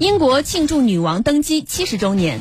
英国庆祝女王登基70周年。